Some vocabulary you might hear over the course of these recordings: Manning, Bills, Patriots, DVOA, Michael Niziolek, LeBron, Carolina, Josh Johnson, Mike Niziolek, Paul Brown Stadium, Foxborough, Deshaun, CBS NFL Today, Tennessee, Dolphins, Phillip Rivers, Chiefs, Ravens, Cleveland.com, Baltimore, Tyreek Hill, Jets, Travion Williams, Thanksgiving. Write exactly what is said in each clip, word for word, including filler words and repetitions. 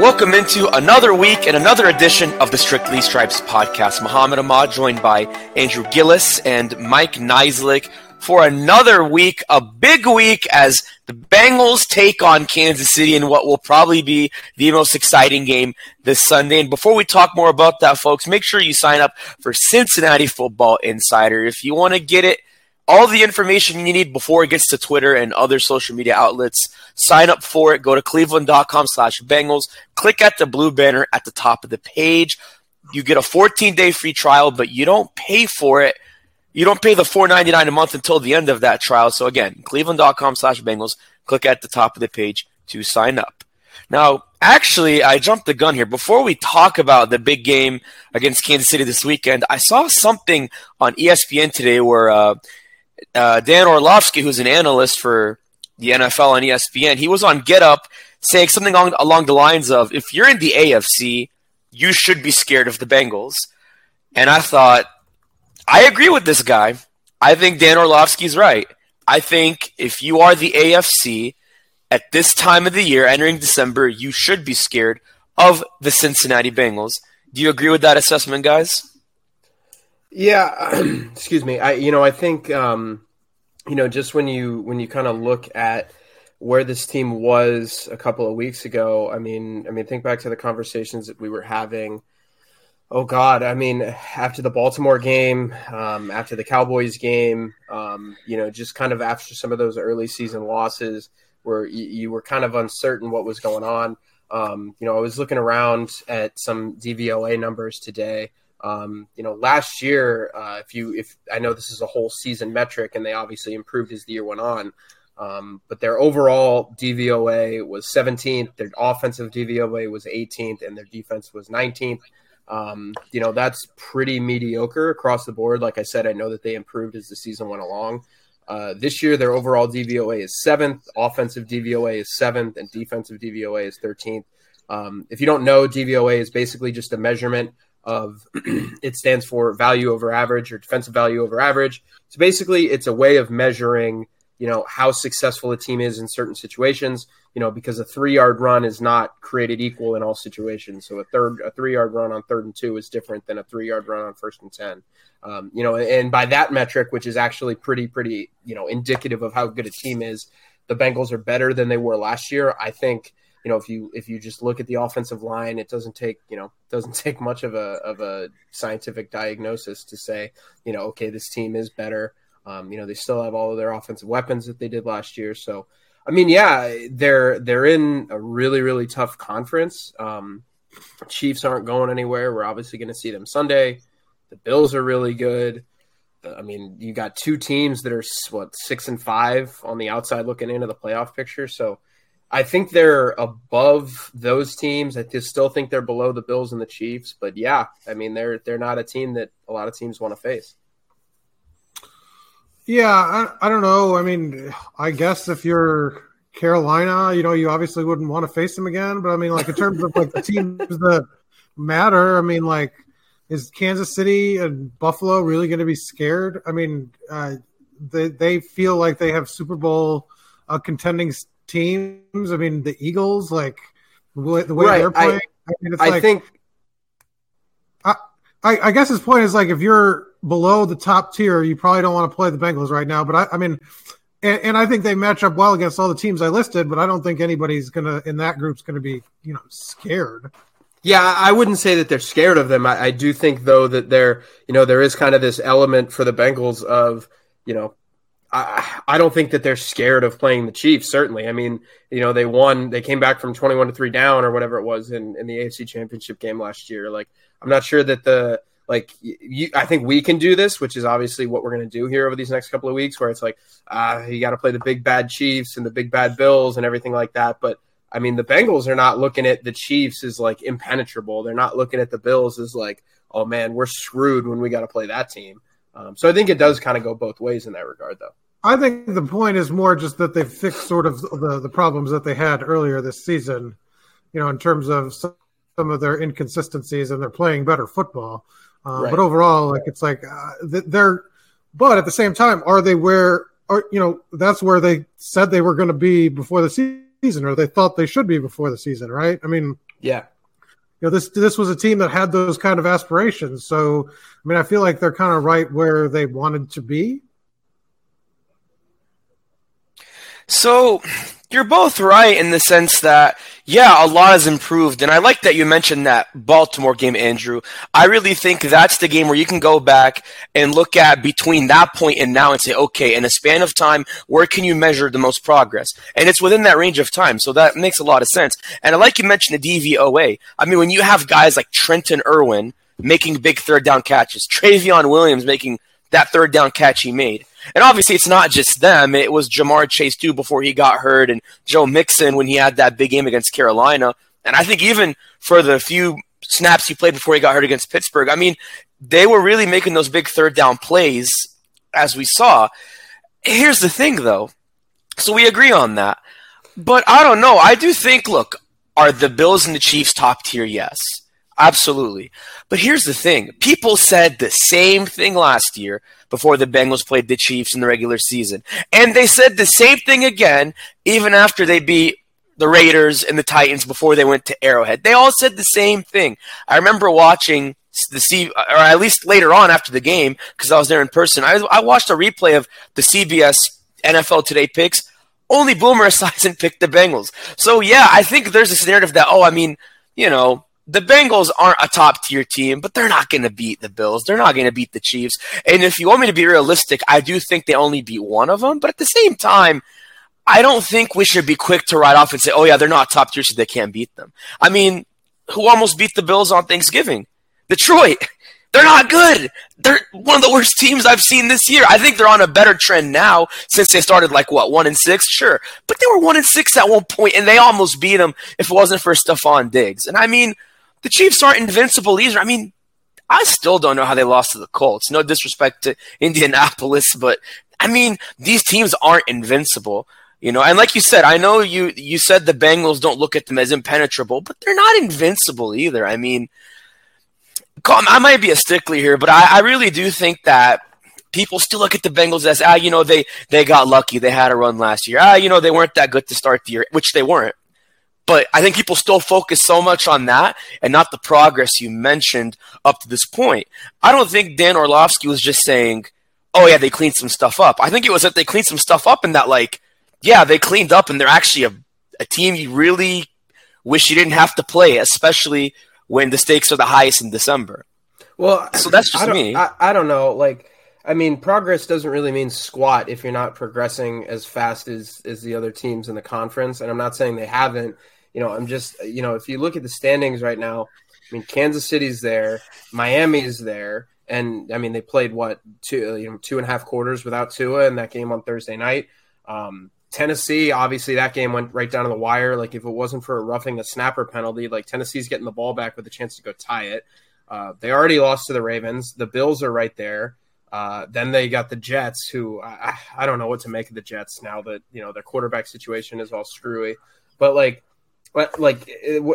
Welcome into another week and another edition of the Strictly Stripes podcast. Mohammad Ahmad joined by Andrew Gillis and Mike Niziolek for another week, a big week as the Bengals take on Kansas City in what will probably be the most exciting game this Sunday. And before we talk more about that, folks, make sure you sign up for Cincinnati Football Insider if you want to get it. All the information you need before it gets to Twitter and other social media outlets. Sign up for it. Go to Cleveland.com slash Bengals. Click at the blue banner at the top of the page. You get a fourteen-day free trial, but you don't pay for it. You don't pay the four dollars and ninety-nine cents a month until the end of that trial. So, again, Cleveland.com slash Bengals. Click at the top of the page to sign up. Now, actually, I jumped the gun here. Before we talk about the big game against Kansas City this weekend, I saw something on E S P N today where uh, – Uh, Dan Orlovsky, who's an analyst for the N F L on E S P N, he was on Get Up saying something along, along the lines of, if you're in the A F C, you should be scared of the Bengals. And I thought, I agree with this guy. I think Dan Orlovsky's right. I think if you are the A F C at this time of the year, entering December, you should be scared of the Cincinnati Bengals. Do you agree with that assessment, guys? Yeah, excuse me. I, you know, I think, um, you know, just when you when you kind of look at where this team was a couple of weeks ago, I mean, I mean, think back to the conversations that we were having. Oh God, I mean, after the Baltimore game, um, after the Cowboys game, um, you know, just kind of after some of those early season losses, where you, you were kind of uncertain what was going on. Um, you know, I was looking around at some D V O A numbers today. Um, you know, last year, uh, if you, if I know this is a whole season metric and they obviously improved as the year went on, um, but their overall D V O A was seventeenth, their offensive D V O A was eighteenth, and their defense was nineteenth. Um, you know, that's pretty mediocre across the board. Like I said, I know that they improved as the season went along. Uh, this year, their overall D V O A is seventh, offensive D V O A is seventh, and defensive D V O A is thirteenth. Um, if you don't know, D V O A is basically just a measurement of it stands for value over average or defensive value over average. So basically it's a way of measuring, you know, how successful a team is in certain situations, you know, because a three yard run is not created equal in all situations. So a third, a three yard run on third and two is different than a three yard run on first and ten. Um, you know, and by that metric, which is actually pretty, pretty, you know, indicative of how good a team is, the Bengals are better than they were last year. I think, you know, if you if you just look at the offensive line, it doesn't take, you know, doesn't take much of a of a scientific diagnosis to say, you know, okay, this team is better. Um, you know, they still have all of their offensive weapons that they did last year. So, I mean, yeah, they're they're in a really, really tough conference. Um, Chiefs aren't going anywhere. We're obviously going to see them Sunday. The Bills are really good. I mean, you got two teams that are, what, six and five on the outside looking into the playoff picture. So, I think they're above those teams. I just still think they're below the Bills and the Chiefs. But, yeah, I mean, they're they're not a team that a lot of teams want to face. Yeah, I, I don't know. I mean, I guess if you're Carolina, you know, you obviously wouldn't want to face them again. But, I mean, like, in terms of, like, the teams that matter, I mean, like, is Kansas City and Buffalo really going to be scared? I mean, uh, they, they feel like they have Super Bowl uh, contending – teams. I mean, the Eagles, like the way right. they're playing. I, I, mean, it's I like, think. I, I guess his point is like if you're below the top tier, you probably don't want to play the Bengals right now. But, I, I mean, and, and I think they match up well against all the teams I listed, but I don't think anybody's going to – in that group's going to be, you know, scared. Yeah, I wouldn't say that they're scared of them. I, I do think, though, that there, you know, there is kind of this element for the Bengals of, you know, I, I don't think that they're scared of playing the Chiefs, certainly. I mean, you know, they won. They came back from twenty-one to three down or whatever it was in, in the A F C Championship game last year. Like, I'm not sure that the – Like, you, I think we can do this, which is obviously what we're going to do here over these next couple of weeks, where it's like, uh, you got to play the big bad Chiefs and the big bad Bills and everything like that. But, I mean, the Bengals are not looking at the Chiefs as, like, impenetrable. They're not looking at the Bills as, like, oh, man, we're screwed when we got to play that team. Um, so I think it does kind of go both ways in that regard, though. I think the point is more just that they've fixed sort of the, the problems that they had earlier this season, you know, in terms of some of their inconsistencies, and they're playing better football. Um, right. But overall, like, it's like uh, they're, but at the same time, are they where, are, you know, that's where they said they were going to be before the season, or they thought they should be before the season. Right. I mean, yeah, you know, this, this was a team that had those kind of aspirations. So, I mean, I feel like they're kind of right where they wanted to be. So you're both right in the sense that, yeah, a lot has improved. And I like that you mentioned that Baltimore game, Andrew. I really think that's the game where you can go back and look at between that point and now and say, okay, in a span of time, where can you measure the most progress? And it's within that range of time. So that makes a lot of sense. And I like you mentioned the D V O A. I mean, when you have guys like Trenton Irwin making big third down catches, Travion Williams making that third down catch he made. And obviously, it's not just them. It was Ja'Marr Chase, too, before he got hurt, and Joe Mixon when he had that big game against Carolina. And I think even for the few snaps he played before he got hurt against Pittsburgh, I mean, they were really making those big third down plays, as we saw. Here's the thing, though. So we agree on that. But I don't know. I do think, look, are the Bills and the Chiefs top tier? Yes. Absolutely. But here's the thing. People said the same thing last year before the Bengals played the Chiefs in the regular season. And they said the same thing again even after they beat the Raiders and the Titans before they went to Arrowhead. They all said the same thing. I remember watching the C, or at least later on after the game, because I was there in person, I, I watched a replay of the C B S N F L Today picks. Only Boomer Esiason picked the Bengals. So, yeah, I think there's this narrative that, oh, I mean, you know, the Bengals aren't a top-tier team, but they're not going to beat the Bills. They're not going to beat the Chiefs. And if you want me to be realistic, I do think they only beat one of them. But at the same time, I don't think we should be quick to write off and say, oh, yeah, they're not top-tier, so they can't beat them. I mean, who almost beat the Bills on Thanksgiving? Detroit. They're not good. They're one of the worst teams I've seen this year. I think they're on a better trend now since they started like, what, one and six? Sure. But they were one and six at one point, and they almost beat them if it wasn't for Stephon Diggs. And, I mean, the Chiefs aren't invincible either. I mean, I still don't know how they lost to the Colts. No disrespect to Indianapolis, but, I mean, these teams aren't invincible. You know, and like you said, I know you, you said the Bengals don't look at them as impenetrable, but they're not invincible either. I mean, I might be a stickler here, but I, I really do think that people still look at the Bengals as, ah, you know, they, they got lucky. They had a run last year. Ah, you know, they weren't that good to start the year, which they weren't. But I think people still focus so much on that and not the progress you mentioned up to this point. I don't think Dan Orlovsky was just saying, oh, yeah, they cleaned some stuff up. I think it was that they cleaned some stuff up and that, like, yeah, they cleaned up and they're actually a, a team you really wish you didn't have to play, especially when the stakes are the highest in December. Well, so that's just I me. I, I don't know. Like, I mean, progress doesn't really mean squat if you're not progressing as fast as, as the other teams in the conference. And I'm not saying they haven't. You know, I'm just, you know, if you look at the standings right now, I mean, Kansas City's there, Miami's there, and I mean, they played what two, you know, two and a half quarters without Tua in that game on Thursday night. Um, Tennessee, obviously, that game went right down to the wire. Like, if it wasn't for a roughing the snapper penalty, like Tennessee's getting the ball back with a chance to go tie it. Uh, they already lost to the Ravens. The Bills are right there. Uh, then they got the Jets, who I, I don't know what to make of the Jets now that you know their quarterback situation is all screwy, but like. But like,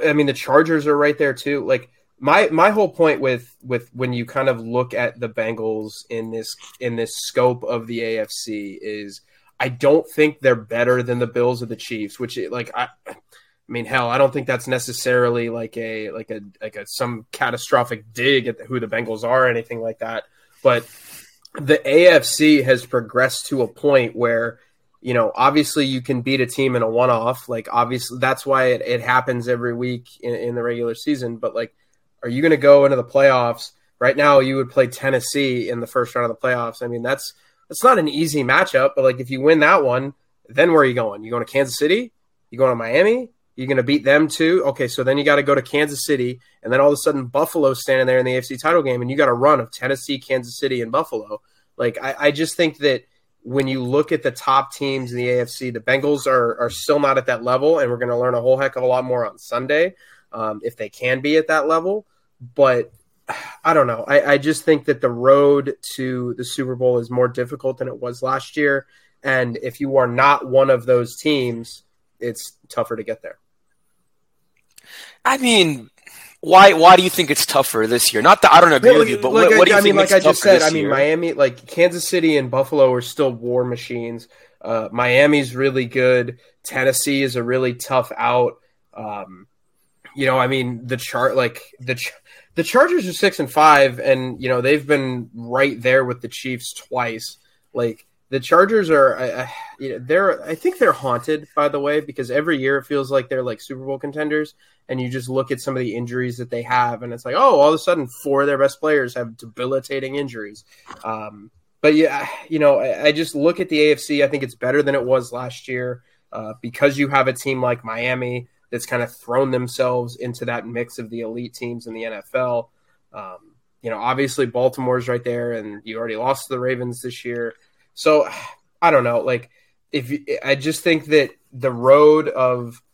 I mean, the Chargers are right there too. Like my, my whole point with, with when you kind of look at the Bengals in this, in this scope of the A F C is I don't think they're better than the Bills or the Chiefs, which like, I, I mean, hell, I don't think that's necessarily like a, like a, like a, some catastrophic dig at who the Bengals are or anything like that. But the A F C has progressed to a point where, you know, obviously you can beat a team in a one-off. Like, obviously, that's why it, it happens every week in, in the regular season. But, like, are you going to go into the playoffs? Right now you would play Tennessee in the first round of the playoffs. I mean, that's that's not an easy matchup. But, like, if you win that one, then where are you going? You going to Kansas City? You going to Miami? You're going to beat them too? Okay, so then you got to go to Kansas City, and then all of a sudden Buffalo's standing there in the A F C title game, and you got a run of Tennessee, Kansas City, and Buffalo. Like, I, I just think that when you look at the top teams in the A F C, the Bengals are are still not at that level, and we're going to learn a whole heck of a lot more on Sunday um, if they can be at that level. But I don't know. I, I just think that the road to the Super Bowl is more difficult than it was last year, and if you are not one of those teams, it's tougher to get there. I mean, why why do you think it's tougher this year? Not that I don't agree yeah, with you, but like, what, what do you I mean, think like it's I just said, I mean, year? Miami, like Kansas City and Buffalo are still war machines. Uh, Miami's really good. Tennessee is a really tough out. Um, you know, I mean, the chart like the ch- the Chargers are six and five, and you know they've been right there with the Chiefs twice. Like the Chargers are, uh, uh, you know, they're I think they're haunted, by the way, because every year it feels like they're like Super Bowl contenders. And you just look at some of the injuries that they have, and it's like, oh, all of a sudden four of their best players have debilitating injuries. Um, but, yeah, you know, I, I just look at the A F C. I think it's better than it was last year uh, because you have a team like Miami that's kind of thrown themselves into that mix of the elite teams in the N F L. Um, you know, obviously Baltimore's right there, and you already lost to the Ravens this year. So I don't know. Like, if you, I just think that the road of –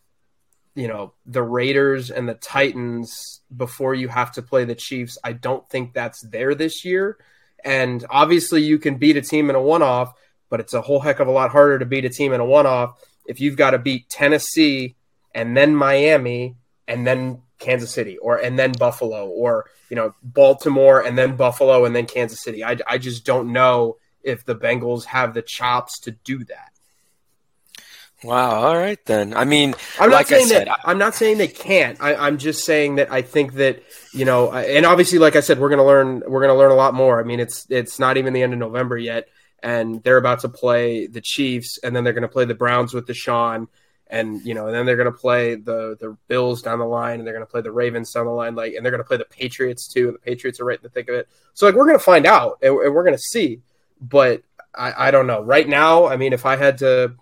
you know, the Raiders and the Titans before you have to play the Chiefs, I don't think that's there this year. And obviously you can beat a team in a one-off, but it's a whole heck of a lot harder to beat a team in a one-off if you've got to beat Tennessee and then Miami and then Kansas City or and then Buffalo or, you know, Baltimore and then Buffalo and then Kansas City. I, I just don't know if the Bengals have the chops to do that. Wow. All right, then. I mean, I'm not like saying I said, that, I'm not saying they can't. I, I'm just saying that I think that, you know, and obviously, like I said, we're going to learn, we're going to learn a lot more. I mean, it's, it's not even the end of November yet, and they're about to play the Chiefs, and then they're going to play the Browns with Deshaun, and, you know, and then they're going to play the, the Bills down the line, and they're going to play the Ravens down the line. Like, and they're going to play the Patriots too. And the Patriots are right in the thick of it. So like, we're going to find out and, and we're going to see, but I, I don't know right now. I mean, if I had to,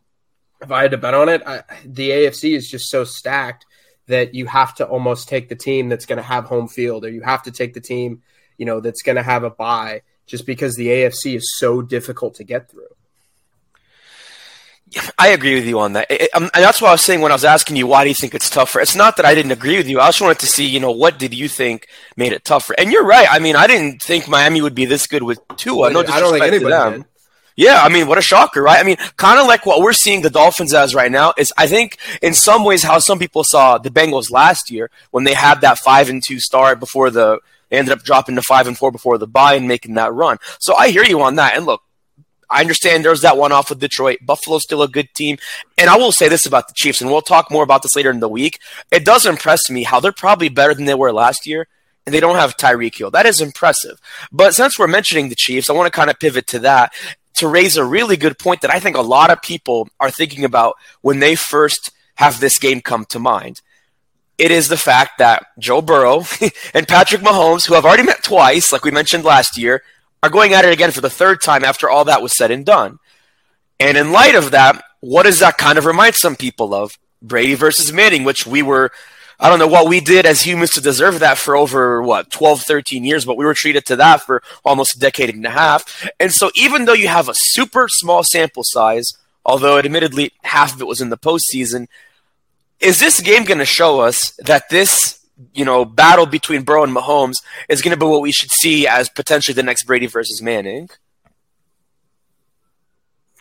If I had to bet on it, I, the A F C is just so stacked that you have to almost take the team that's going to have home field, or you have to take the team, you know, that's going to have a bye, just because the A F C is so difficult to get through. I agree with you on that. It, um, and that's what I was saying when I was asking you, why do you think it's tougher? It's not that I didn't agree with you. I just wanted to see, you know, what did you think made it tougher? And you're right. I mean, I didn't think Miami would be this good with Tua. No disrespect I don't think anybody to them. Did. Yeah, I mean, what a shocker, right? I mean, kind of like what we're seeing the Dolphins as right now is, I think, in some ways, how some people saw the Bengals last year when they had that five and two start before the they ended up dropping to five and four before the bye and making that run. So I hear you on that. And look, I understand there's that one off with Detroit. Buffalo's still a good team. And I will say this about the Chiefs, and we'll talk more about this later in the week. It does impress me how they're probably better than they were last year. And they don't have Tyreek Hill. That is impressive. But since we're mentioning the Chiefs, I want to kind of pivot to that to raise a really good point that I think a lot of people are thinking about when they first have this game come to mind. It is the fact that Joe Burrow and Patrick Mahomes, who have already met twice, like we mentioned last year, are going at it again for the third time after all that was said and done. And in light of that, what does that kind of remind some people of? Brady versus Manning, which we were... I don't know what we did as humans to deserve that for over, what, twelve, thirteen years, but we were treated to that for almost a decade and a half. And so even though you have a super small sample size, although admittedly half of it was in the postseason, is this game going to show us that this you know, battle between Burrow and Mahomes is going to be what we should see as potentially the next Brady versus Manning?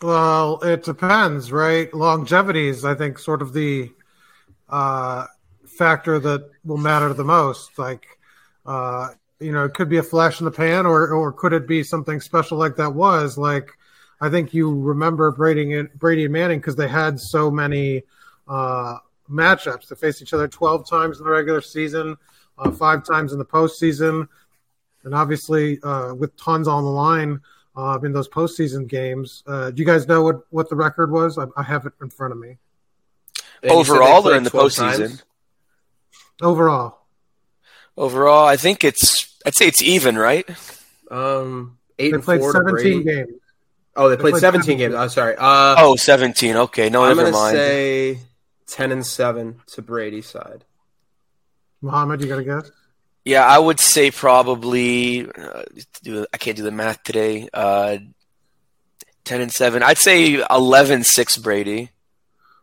Well, it depends, right? Longevity is, I think, sort of the... Uh... factor that will matter the most. Like, uh, you know, it could be a flash in the pan, or or could it be something special like that was? Like, I think you remember Brady and, Brady and Manning because they had so many uh, matchups. They faced each other twelve times in the regular season, uh, five times in the postseason. and obviously uh, with tons on the line uh, in those postseason games. Uh, do you guys know what, what the record was? I, I have it in front of me. Overall or in the postseason? Times? Overall. Overall, I think it's – I'd say it's even, right? Um, eight they and played four seventeen games. Oh, they, they played, played seventeen games. I'm oh, sorry. Uh, oh, seventeen. Okay, no, I'm never mind. I'm going to say ten and seven to Brady's side. Mohammad, you got to guess? Yeah, I would say probably uh, – do, I can't do the math today. Uh, ten and seven. I'd say eleven six Brady.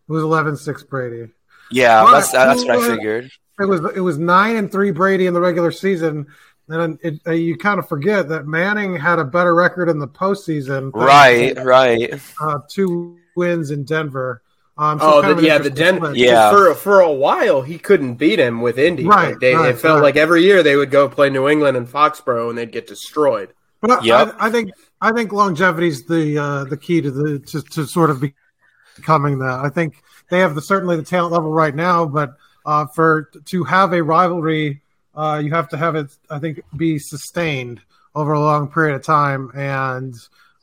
It was eleven six Brady. Yeah, but, that's, that's what I figured. It was it was nine and three Brady in the regular season, and it, it, you kind of forget that Manning had a better record in the postseason. Right, had, right. Uh, two wins in Denver. Um, so oh, the, yeah, the Denver. Yeah, for for a while he couldn't beat him with Indy. Right, like they, right it felt right. like every year they would go play New England and Foxborough, and they'd get destroyed. But yep. I, I think I think longevity is the uh, the key to the to, to sort of becoming that. I think they have the certainly the talent level right now, but. Uh, for to have a rivalry, uh, you have to have it, I think, be sustained over a long period of time. And,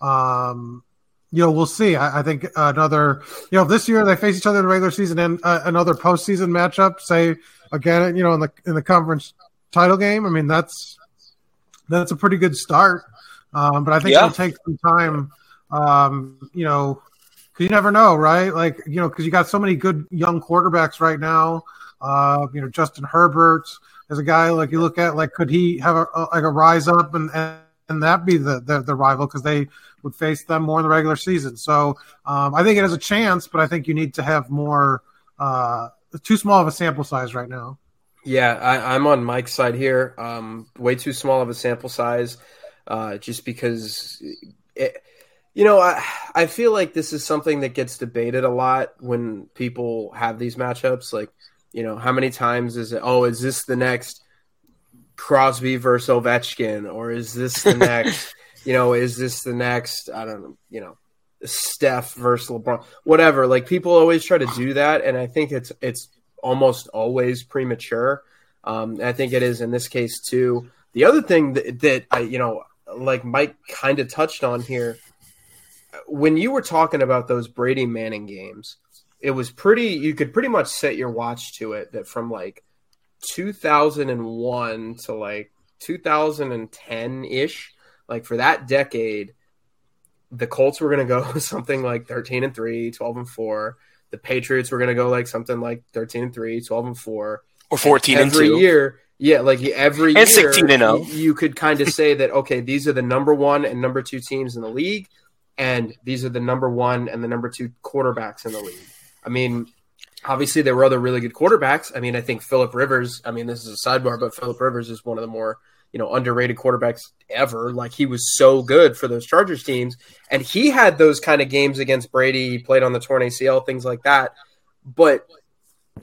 um, you know, we'll see. I, I think another, you know, this year they face each other in the regular season and uh, another postseason matchup, say, again, you know, in the in the conference title game. I mean, that's that's a pretty good start. Um, but I think yeah. it'll take some time, um, you know, because you never know, right? Like, you know, because you got so many good young quarterbacks right now. Uh, you know, Justin Herbert is a guy like you look at, like, could he have a, a like a rise up and and, and that be the the, the rival because they would face them more in the regular season. So um, I think it has a chance, but I think you need to have more uh, too small of a sample size right now. Yeah, I, I'm on Mike's side here. Um, way too small of a sample size, uh, just because. It, You know, I I feel like this is something that gets debated a lot when people have these matchups. Like, you know, how many times is it, oh, is this the next Crosby versus Ovechkin? Or is this the next, you know, is this the next, I don't know, you know, Steph versus LeBron? Whatever. Like, people always try to do that, and I think it's it's almost always premature. Um, I think it is in this case, too. The other thing that, that I, you know, like Mike kind of touched on here, when you were talking about those Brady Manning games, it was pretty, you could pretty much set your watch to it that from like two thousand one to like two thousand ten ish, like for that decade, the Colts were going to go something like thirteen and three, twelve and four. The Patriots were going to go like something like thirteen and three, twelve and four, or fourteen and two. Every year. Yeah. Like every year, and sixteen and oh. You could kind of say that, okay, these are the number one and number two teams in the league. And these are the number one and the number two quarterbacks in the league. I mean, obviously there were other really good quarterbacks. I mean, I think Phillip Rivers, I mean, this is a sidebar, but Phillip Rivers is one of the more, you know, underrated quarterbacks ever. Like, he was so good for those Chargers teams. And he had those kind of games against Brady. He played on the torn A C L, things like that. But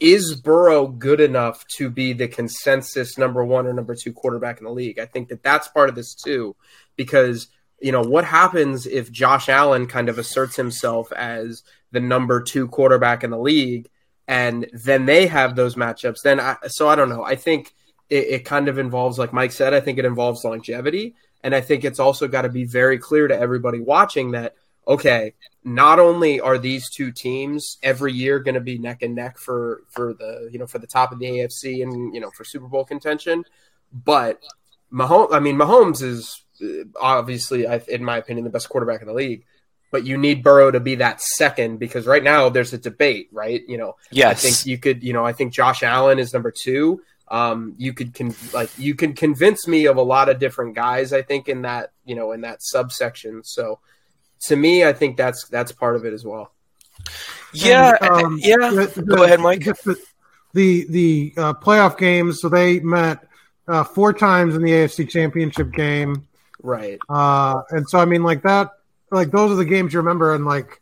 is Burrow good enough to be the consensus number one or number two quarterback in the league? I think that that's part of this too, because – you know, what happens if Josh Allen kind of asserts himself as the number two quarterback in the league, and then they have those matchups? Then, I, so I don't know. I think it, it kind of involves, like Mike said, I think it involves longevity. And I think it's also got to be very clear to everybody watching that, okay, not only are these two teams every year going to be neck and neck for, for the, you know, for the top of the A F C and, you know, for Super Bowl contention, but Mahomes, I mean, Mahomes is, obviously, in my opinion, the best quarterback in the league, but you need Burrow to be that second, because right now there's a debate, right? You know, yes. I think you could, you know, I think Josh Allen is number two. Um, you could con- like, you can convince me of a lot of different guys, I think, in that, you know, in that subsection. So to me, I think that's, that's part of it as well. Yeah. And, um, yeah. The, Go ahead, Mike. The, the, the uh, playoff games. So they met uh, four times in the A F C Championship game. Right. Uh, and so, I mean, like that, like those are the games you remember. And like,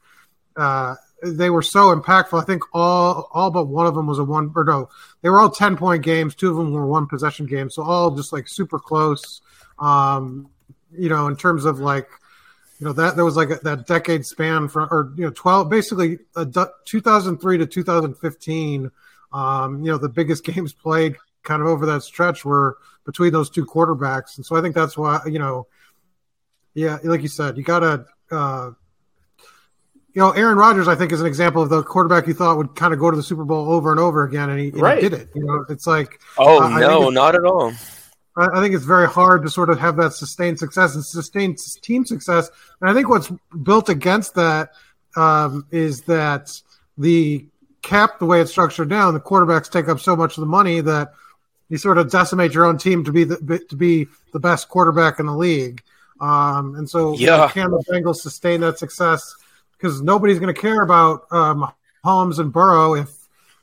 uh, they were so impactful. I think all, all but one of them was a one or no, they were all ten point games. Two of them were one possession games. So all just like super close, um, you know, in terms of like, you know, that there was like a, that decade span from, or, you know, twelve, basically a, two thousand three to two thousand fifteen, um, you know, the biggest games played kind of over that stretch were between those two quarterbacks. And so I think that's why, you know, yeah, like you said, you got to, uh, you know, Aaron Rodgers, I think, is an example of the quarterback you thought would kind of go to the Super Bowl over and over again, and he, and right. he did it. You know, it's like – Oh, uh, no, not at all. I think it's very hard to sort of have that sustained success and sustained team success. And I think what's built against that um, is that the cap, the way it's structured now, the quarterbacks take up so much of the money that you sort of decimate your own team to be the, to be the best quarterback in the league. Um, and so yeah. can the Bengals sustain that success? Because nobody's going to care about um, Holmes and Burrow if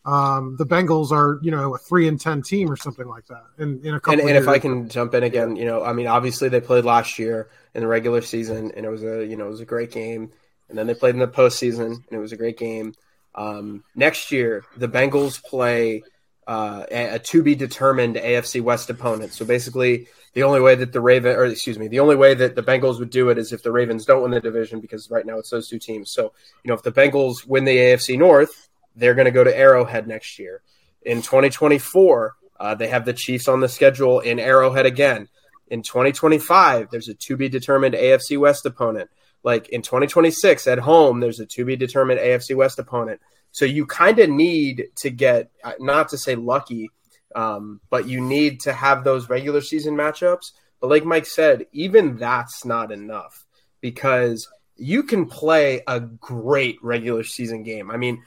um, the Bengals are, you know, a three and ten team or something like that. In, in a couple and, of and if I can jump in again, you know, I mean, obviously they played last year in the regular season, and it was a, you know, it was a great game. And then they played in the postseason, and it was a great game. Um, next year, the Bengals play uh, a to be determined A F C West opponent. So basically, the only way that the Raven, or excuse me, the only way that the Bengals would do it is if the Ravens don't win the division, because right now it's those two teams. So, you know, if the Bengals win the A F C North, they're going to go to Arrowhead next year. In twenty twenty-four, uh, they have the Chiefs on the schedule in Arrowhead again. In twenty twenty-five, there's a to-be-determined A F C West opponent. Like in twenty twenty-six, at home, there's a to-be-determined A F C West opponent. So you kind of need to get, not to say lucky, um, but you need to have those regular season matchups. But like Mike said, even that's not enough, because you can play a great regular season game. I mean,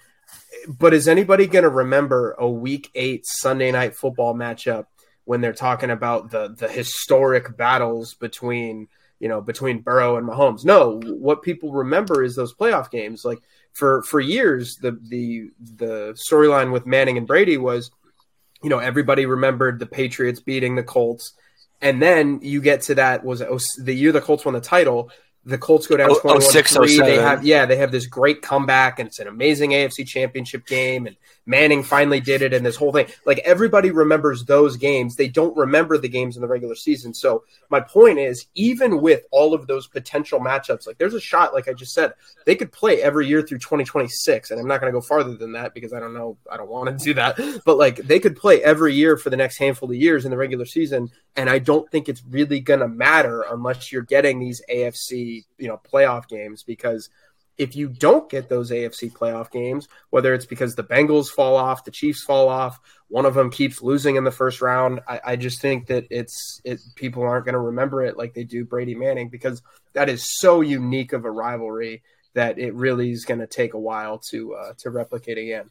but is anybody going to remember a week eight Sunday night football matchup when they're talking about the the historic battles between, you know, between Burrow and Mahomes? No, what people remember is those playoff games. Like for, for years, the the the storyline with Manning and Brady was, you know, everybody remembered the Patriots beating the Colts, and then you get to that was it, the year the Colts won the title. The Colts go down twenty-one three. They have, yeah, they have this great comeback, and it's an amazing A F C Championship game, and Manning finally did it, and this whole thing. Like, everybody remembers those games. They don't remember the games in the regular season. So my point is, even with all of those potential matchups, like, there's a shot, like I just said, they could play every year through twenty twenty-six, and I'm not going to go farther than that because I don't know, I don't want to do that. But, like, they could play every year for the next handful of years in the regular season, and I don't think it's really going to matter unless you're getting these A F C, you know, playoff games, because if you don't get those A F C playoff games, whether it's because the Bengals fall off, the Chiefs fall off, one of them keeps losing in the first round, I, I just think that it's it, people aren't going to remember it like they do Brady Manning, because that is so unique of a rivalry that it really is going to take a while to uh, to replicate again.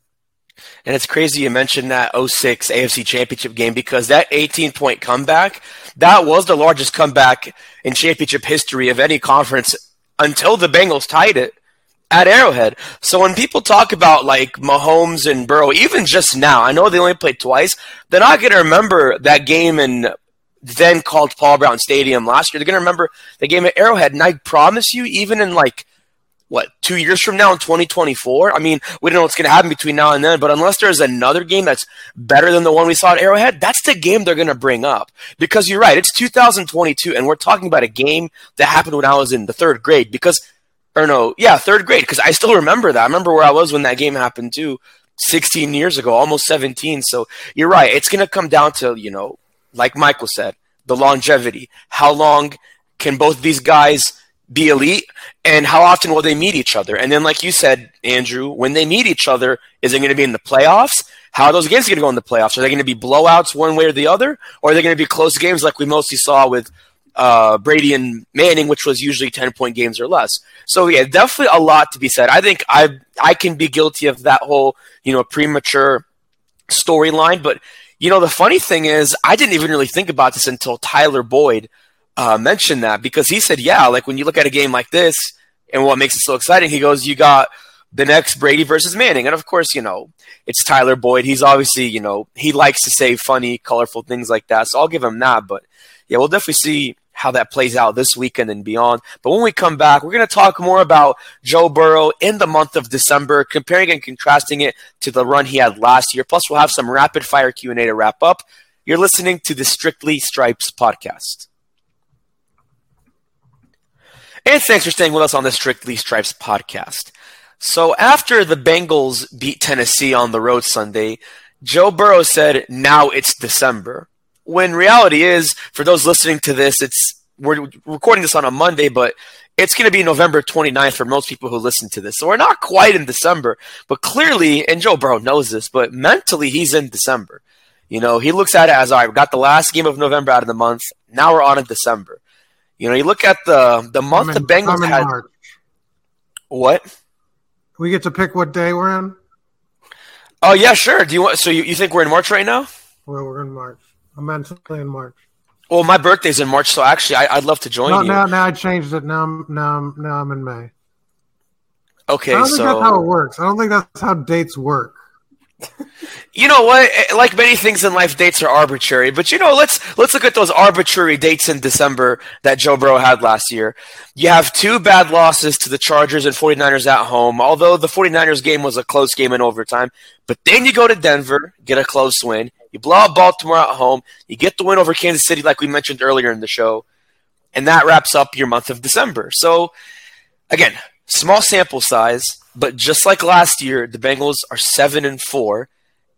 And it's crazy you mentioned that oh six A F C Championship game, because that eighteen-point comeback, that was the largest comeback in championship history of any conference until the Bengals tied it at Arrowhead. So when people talk about, like, Mahomes and Burrow, even just now, I know they only played twice, they're not going to remember that game in then called Paul Brown Stadium last year. They're going to remember the game at Arrowhead. And I promise you, even in, like, what, two years from now in twenty twenty-four? I mean, we don't know what's going to happen between now and then, but unless there's another game that's better than the one we saw at Arrowhead, that's the game they're going to bring up. Because you're right, it's two thousand twenty-two, and we're talking about a game that happened when I was in the third grade. Because, or no, yeah, third grade, because I still remember that. I remember where I was when that game happened too, sixteen years ago, almost seventeen. So you're right, it's going to come down to, you know, like Michael said, the longevity. How long can both these guys be elite, and how often will they meet each other? And then, like you said, Andrew, when they meet each other, is it going to be in the playoffs? How are those games going to go in the playoffs? Are they going to be blowouts one way or the other, or are they going to be close games like we mostly saw with uh, Brady and Manning, which was usually ten-point games or less? So, yeah, definitely a lot to be said. I think I I can be guilty of that whole, you know, premature storyline, but, you know, the funny thing is I didn't even really think about this until Tyler Boyd Uh, mentioned that, because he said, yeah, like when you look at a game like this and what makes it so exciting, he goes, you got the next Brady versus Manning. And of course, you know, it's Tyler Boyd. He's obviously, you know, he likes to say funny, colorful things like that. So I'll give him that. But yeah, we'll definitely see how that plays out this weekend and beyond. But when we come back, we're going to talk more about Joe Burrow in the month of December, comparing and contrasting it to the run he had last year. Plus, we'll have some rapid fire Q and A to wrap up. You're listening to the Strictly Stripes podcast. And thanks for staying with us on the Strictly Stripes podcast. So after the Bengals beat Tennessee on the road Sunday, Joe Burrow said, now it's December. When reality is, for those listening to this, it's we're recording this on a Monday, but it's going to be November twenty-ninth for most people who listen to this. So we're not quite in December, but clearly, and Joe Burrow knows this, but mentally he's in December. You know, he looks at it as, all right, we got the last game of November out of the month. Now we're on in December. You know, you look at the the month in, the Bengals had. March. What? We get to pick what day we're in? Oh, yeah, sure. Do you want? So you, you think we're in March right now? Well, we're in March. I'm mentally in March. Well, my birthday's in March, so actually I, I'd love to join no, you. Now, now I changed it. Now I'm, now I'm, now I'm in May. Okay, so. I don't so... think that's how it works. I don't think that's how dates work. You know what? Like many things in life, dates are arbitrary. But, you know, let's let's look at those arbitrary dates in December that Joe Burrow had last year. You have two bad losses to the Chargers and 49ers at home, although the 49ers game was a close game in overtime. But then you go to Denver, get a close win. You blow out Baltimore at home. You get the win over Kansas City like we mentioned earlier in the show. And that wraps up your month of December. So, again, small sample size. But just like last year, the Bengals are seven and four,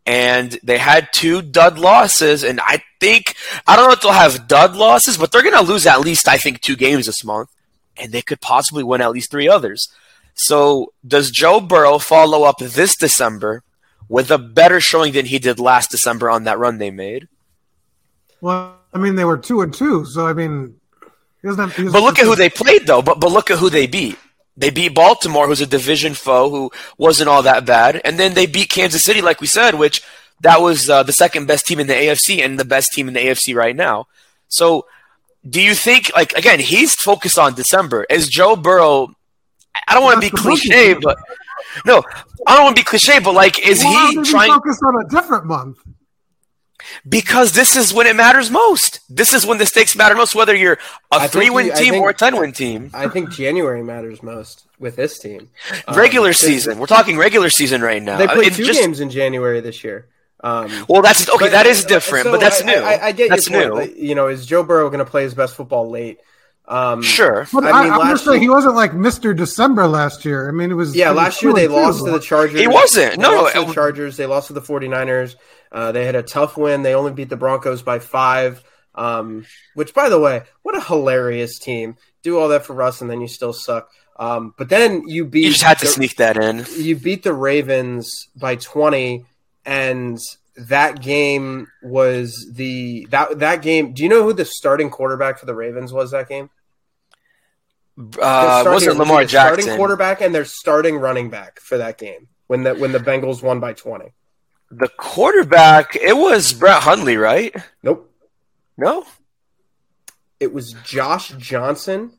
and they had two dud losses. And I think I don't know if they'll have dud losses, but they're going to lose at least I think two games this month, and they could possibly win at least three others. So does Joe Burrow follow up this December with a better showing than he did last December on that run they made? Well, I mean they were two and two, so I mean, he doesn't have, he doesn't but look at who they played though. But but look at who they beat. They beat Baltimore, who's a division foe, who wasn't all that bad. And then they beat Kansas City, like we said, which that was uh, the second-best team in the A F C and the best team in the A F C right now. So do you think, like, again, he's focused on December. Is Joe Burrow – I don't want to be cliche, but – no, I don't want to be cliche, but, like, is well, he trying – focused on a different month? Because this is when it matters most. This is when the stakes matter most, whether you're a three-win team think, or a ten-win team. I think January matters most with this team. Regular um, season. We're talking regular season right now. They played I mean, two just, games in January this year. Um, well, that's okay. But, that is different, so but that's I, new. I, I get that's your point, new. But, you know, is Joe Burrow going to play his best football late? Um, sure. But I mean, I, I'm just saying he wasn't like Mister December last year. I mean, it was. Yeah, it was last year they lost two. to the Chargers. He wasn't. No, they lost to the Chargers. They lost to the 49ers. Uh, they had a tough win. They only beat the Broncos by five, um, which, by the way, what a hilarious team. Do all that for us, and then you still suck. Um, but then you beat – You just had to the, sneak that in. You beat the Ravens by twenty, and that game was the – that that game – do you know who the starting quarterback for the Ravens was that game? Uh, wasn't Lamar Jackson. Their starting quarterback and their starting running back for that game when the, when the Bengals won by twenty. The quarterback, it was Brett Hundley, right? Nope. No? It was Josh Johnson,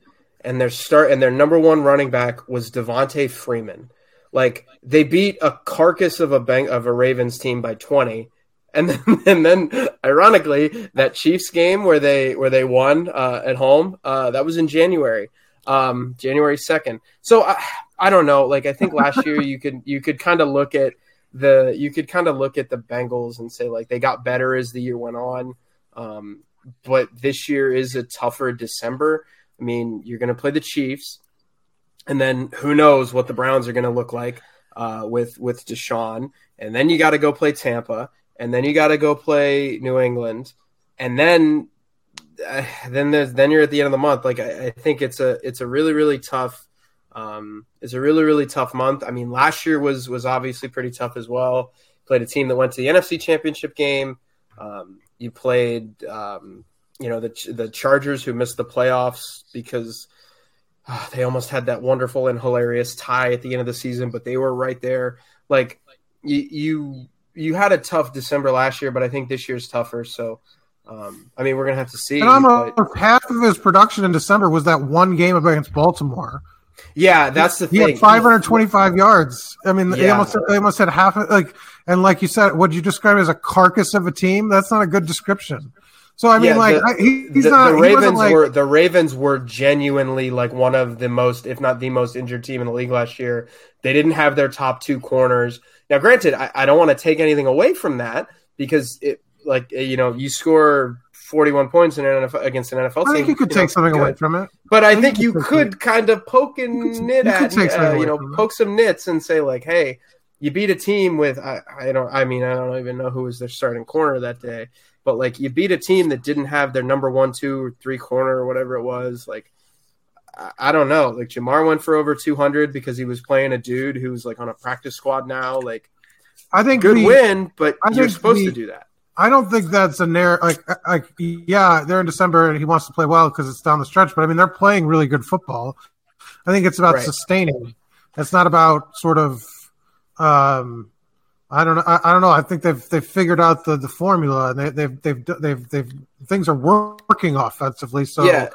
and their start and their number one running back was Devontae Freeman. Like, they beat a carcass of a bang, of a Ravens team by twenty. And then, and then ironically, that Chiefs game where they where they won uh, at home, uh, that was in January, um, January second. So, I, I don't know. Like, I think last year you could you could kind of look at The you could kind of look at the Bengals and say, like, they got better as the year went on. Um, but this year is a tougher December. I mean, you're going to play the Chiefs. And then who knows what the Browns are going to look like uh, with, with Deshaun. And then you got to go play Tampa. And then you got to go play New England. And then uh, then there's, then you're at the end of the month. Like, I, I think it's a it's a really, really tough Um, it's a really, really tough month. I mean, last year was was obviously pretty tough as well. Played a team that went to the N F C Championship game. Um, you played, um, you know, the the Chargers who missed the playoffs because uh, they almost had that wonderful and hilarious tie at the end of the season, but they were right there. Like you you, you had a tough December last year, but I think this year's tougher. So, um, I mean, we're gonna have to see. And almost but... half of his production in December was that one game against Baltimore. Yeah, that's the he thing. He had five hundred twenty-five yards. I mean, yeah. they, almost, they almost had half – like, and like you said, what you describe as a carcass of a team, that's not a good description. So, I mean, yeah, like, the, I, he, he's the, not the – Ravens like, were The Ravens were genuinely, like, one of the most, if not the most injured team in the league last year. They didn't have their top two corners. Now, granted, I, I don't want to take anything away from that because, it like, you know, you score – forty-one points in an N F L, against an N F L team. I think you could you take know, something good. away from it. But I, I think, think you could it. kind of poke and you could, nit you at, uh, you know, poke it. some nits and say, like, hey, you beat a team with I, I don't I mean I don't even know who was their starting corner that day, but like you beat a team that didn't have their number one, two, or three corner or whatever it was. Like I, I don't know. Like Ja'Marr went for over two hundred because he was playing a dude who's like on a practice squad now. Like I think good the, win, but I you're supposed the, to do that. I don't think that's a narr- like like yeah, they're in December and he wants to play well because it's down the stretch. But I mean, they're playing really good football. I think it's about right. sustaining. It's not about sort of um, I don't know. I, I don't know. I think they've they've figured out the, the formula and they, they've, they've they've they've they've things are working offensively. So yeah.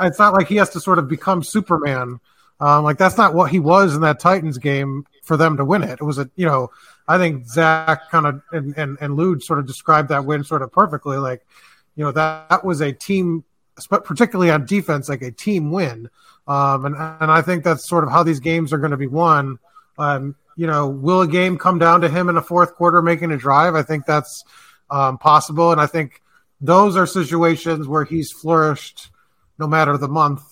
It's not like he has to sort of become Superman. Um, like that's not what he was in that Titans game for them to win it. It was a you know. I think Zach kind of and, and, and Lude sort of described that win sort of perfectly. Like, you know, that, that was a team, particularly on defense, like a team win. Um, and, and I think that's sort of how these games are going to be won. Um, you know, will a game come down to him in the fourth quarter making a drive? I think that's um, possible. And I think those are situations where he's flourished no matter the month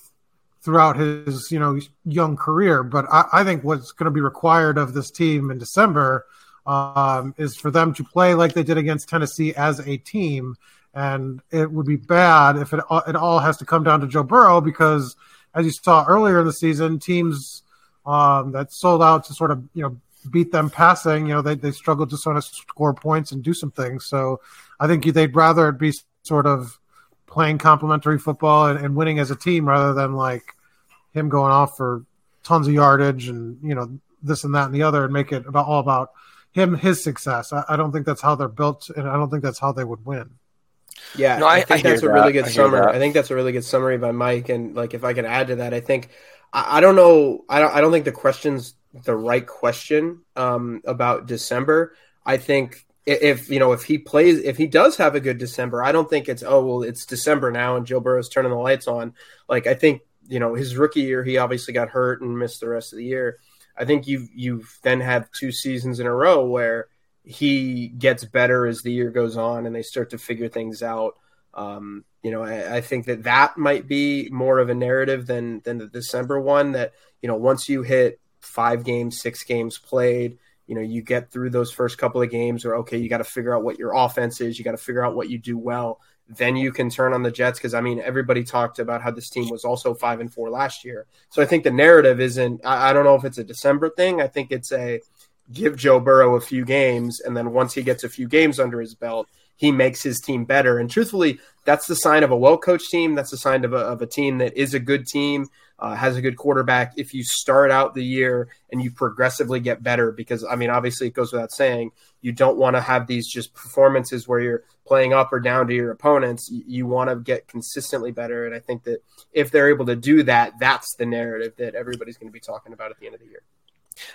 throughout his, you know, young career. But I, I think what's going to be required of this team in December Um, is for them to play like they did against Tennessee as a team, and it would be bad if it all, it all has to come down to Joe Burrow because, as you saw earlier in the season, teams um, that sold out to sort of you know beat them passing, you know they they struggled to sort of score points and do some things. So I think they'd rather it be sort of playing complementary football and, and winning as a team rather than like him going off for tons of yardage and you know this and that and the other and make it about, all about him, his success. I, I don't think that's how they're built, and I don't think that's how they would win. Yeah, no, I, I think I that's a that. really good I summary. I think that's a really good summary by Mike. And like, if I could add to that, I think I, I don't know. I don't. I don't think the question's the right question um, about December. I think if you know if he plays, if he does have a good December, I don't think it's oh well, it's December now and Joe Burrow's turning the lights on. Like I think you know his rookie year, he obviously got hurt and missed the rest of the year. I think you you've then have two seasons in a row where he gets better as the year goes on and they start to figure things out. Um, you know, I, I think that that might be more of a narrative than than the December one that, you know, once you hit five games, six games played, you know, you get through those first couple of games where, okay, you got to figure out what your offense is. You got to figure out what you do well. Then you can turn on the Jets because, I mean, everybody talked about how this team was also five and four last year. So I think the narrative isn't – I don't know if it's a December thing. I think it's a give Joe Burrow a few games, and then once he gets a few games under his belt, he makes his team better. And truthfully, that's the sign of a well-coached team. That's the sign of a, of a team that is a good team, uh, has a good quarterback. If you start out the year and you progressively get better because, I mean, obviously it goes without saying, you don't want to have these just performances where you're playing up or down to your opponents. You, you want to get consistently better. And I think that if they're able to do that, that's the narrative that everybody's going to be talking about at the end of the year.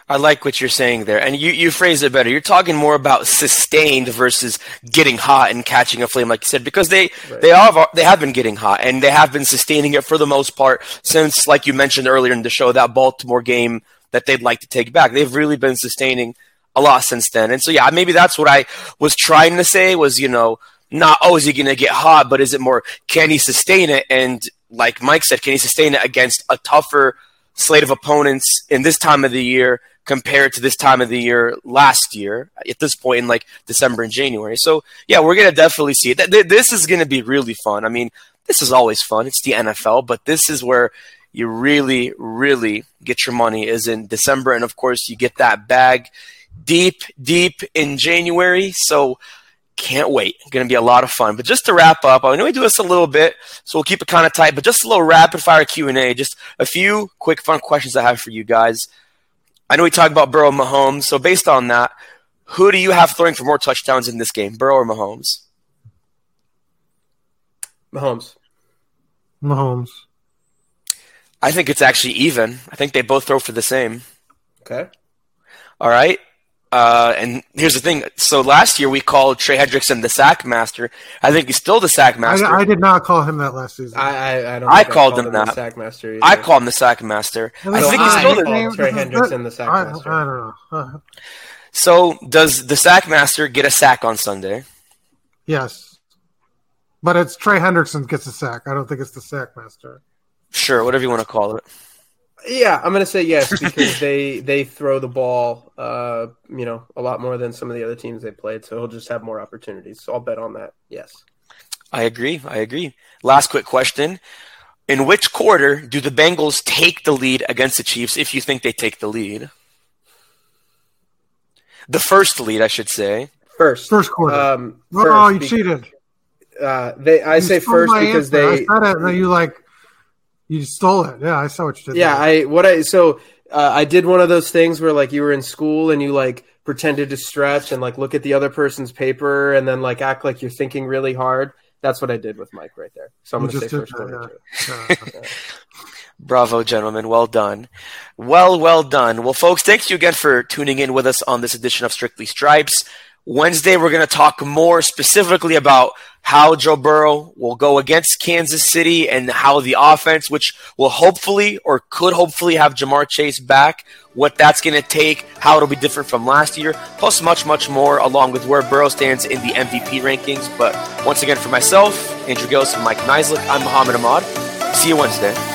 I like what you're saying there, and you, you phrased it better. You're talking more about sustained versus getting hot and catching a flame, like you said, because they, right. they, are, they have been getting hot, and they have been sustaining it for the most part since, like you mentioned earlier in the show, that Baltimore game that they'd like to take back. They've really been sustaining a lot since then. And so, yeah, maybe that's what I was trying to say was, you know, not, oh, is he going to get hot, but is it more, can he sustain it? And like Mike said, can he sustain it against a tougher slate of opponents in this time of the year compared to this time of the year last year at this point in like December and January. So yeah, we're going to definitely see it. This is going to be really fun. I mean, this is always fun. It's the N F L, but this is where you really, really get your money is in December. And of course you get that bag deep, deep in January. So can't wait. It's going to be a lot of fun. But just to wrap up, I know we do this a little bit, so we'll keep it kind of tight, but just a little rapid-fire Q and A, just a few quick, fun questions I have for you guys. I know we talked about Burrow and Mahomes, so based on that, who do you have throwing for more touchdowns in this game, Burrow or Mahomes? Mahomes. Mahomes. I think it's actually even. I think they both throw for the same. Okay. All right. Uh, and here's the thing. So last year we called Trey Hendrickson the sack master. I think he's still the sack master. I, I did not call him that last season. I I, I don't. I called, I called him, him that. The sack master I called him the sack master. I, I think I he's still the Trey Hendrickson the sack I, master. I don't know. So does the sack master get a sack on Sunday? Yes, but it's Trey Hendrickson gets a sack. I don't think it's the sack master. Sure, whatever you want to call it. Yeah, I'm going to say yes because they, they throw the ball, uh, you know, a lot more than some of the other teams they played. So he'll just have more opportunities. So I'll bet on that. Yes. I agree. I agree. Last quick question. In which quarter do the Bengals take the lead against the Chiefs if you think they take the lead? The first lead, I should say. First. First quarter. Um, first oh, you because, cheated. Uh, they. I you say first because answer. they – I said it and then you like – You stole it. Yeah, I saw what you did. Yeah, there. I what I so uh, I did one of those things where like you were in school and you like pretended to stretch and like look at the other person's paper and then like act like you're thinking really hard. That's what I did with Mike right there. So I'm going to say first quarter. Yeah. Yeah. Bravo, gentlemen. Well done. Well, well done. Well, folks, thank you again for tuning in with us on this edition of Strictly Stripes. Wednesday, we're going to talk more specifically about how Joe Burrow will go against Kansas City and how the offense, which will hopefully or could hopefully have Ja'Marr Chase back, what that's going to take, how it'll be different from last year, plus much, much more, along with where Burrow stands in the M V P rankings. But once again, for myself, Andrew Gillis, and Mike Niziolek, I'm Mohammad Ahmad. See you Wednesday.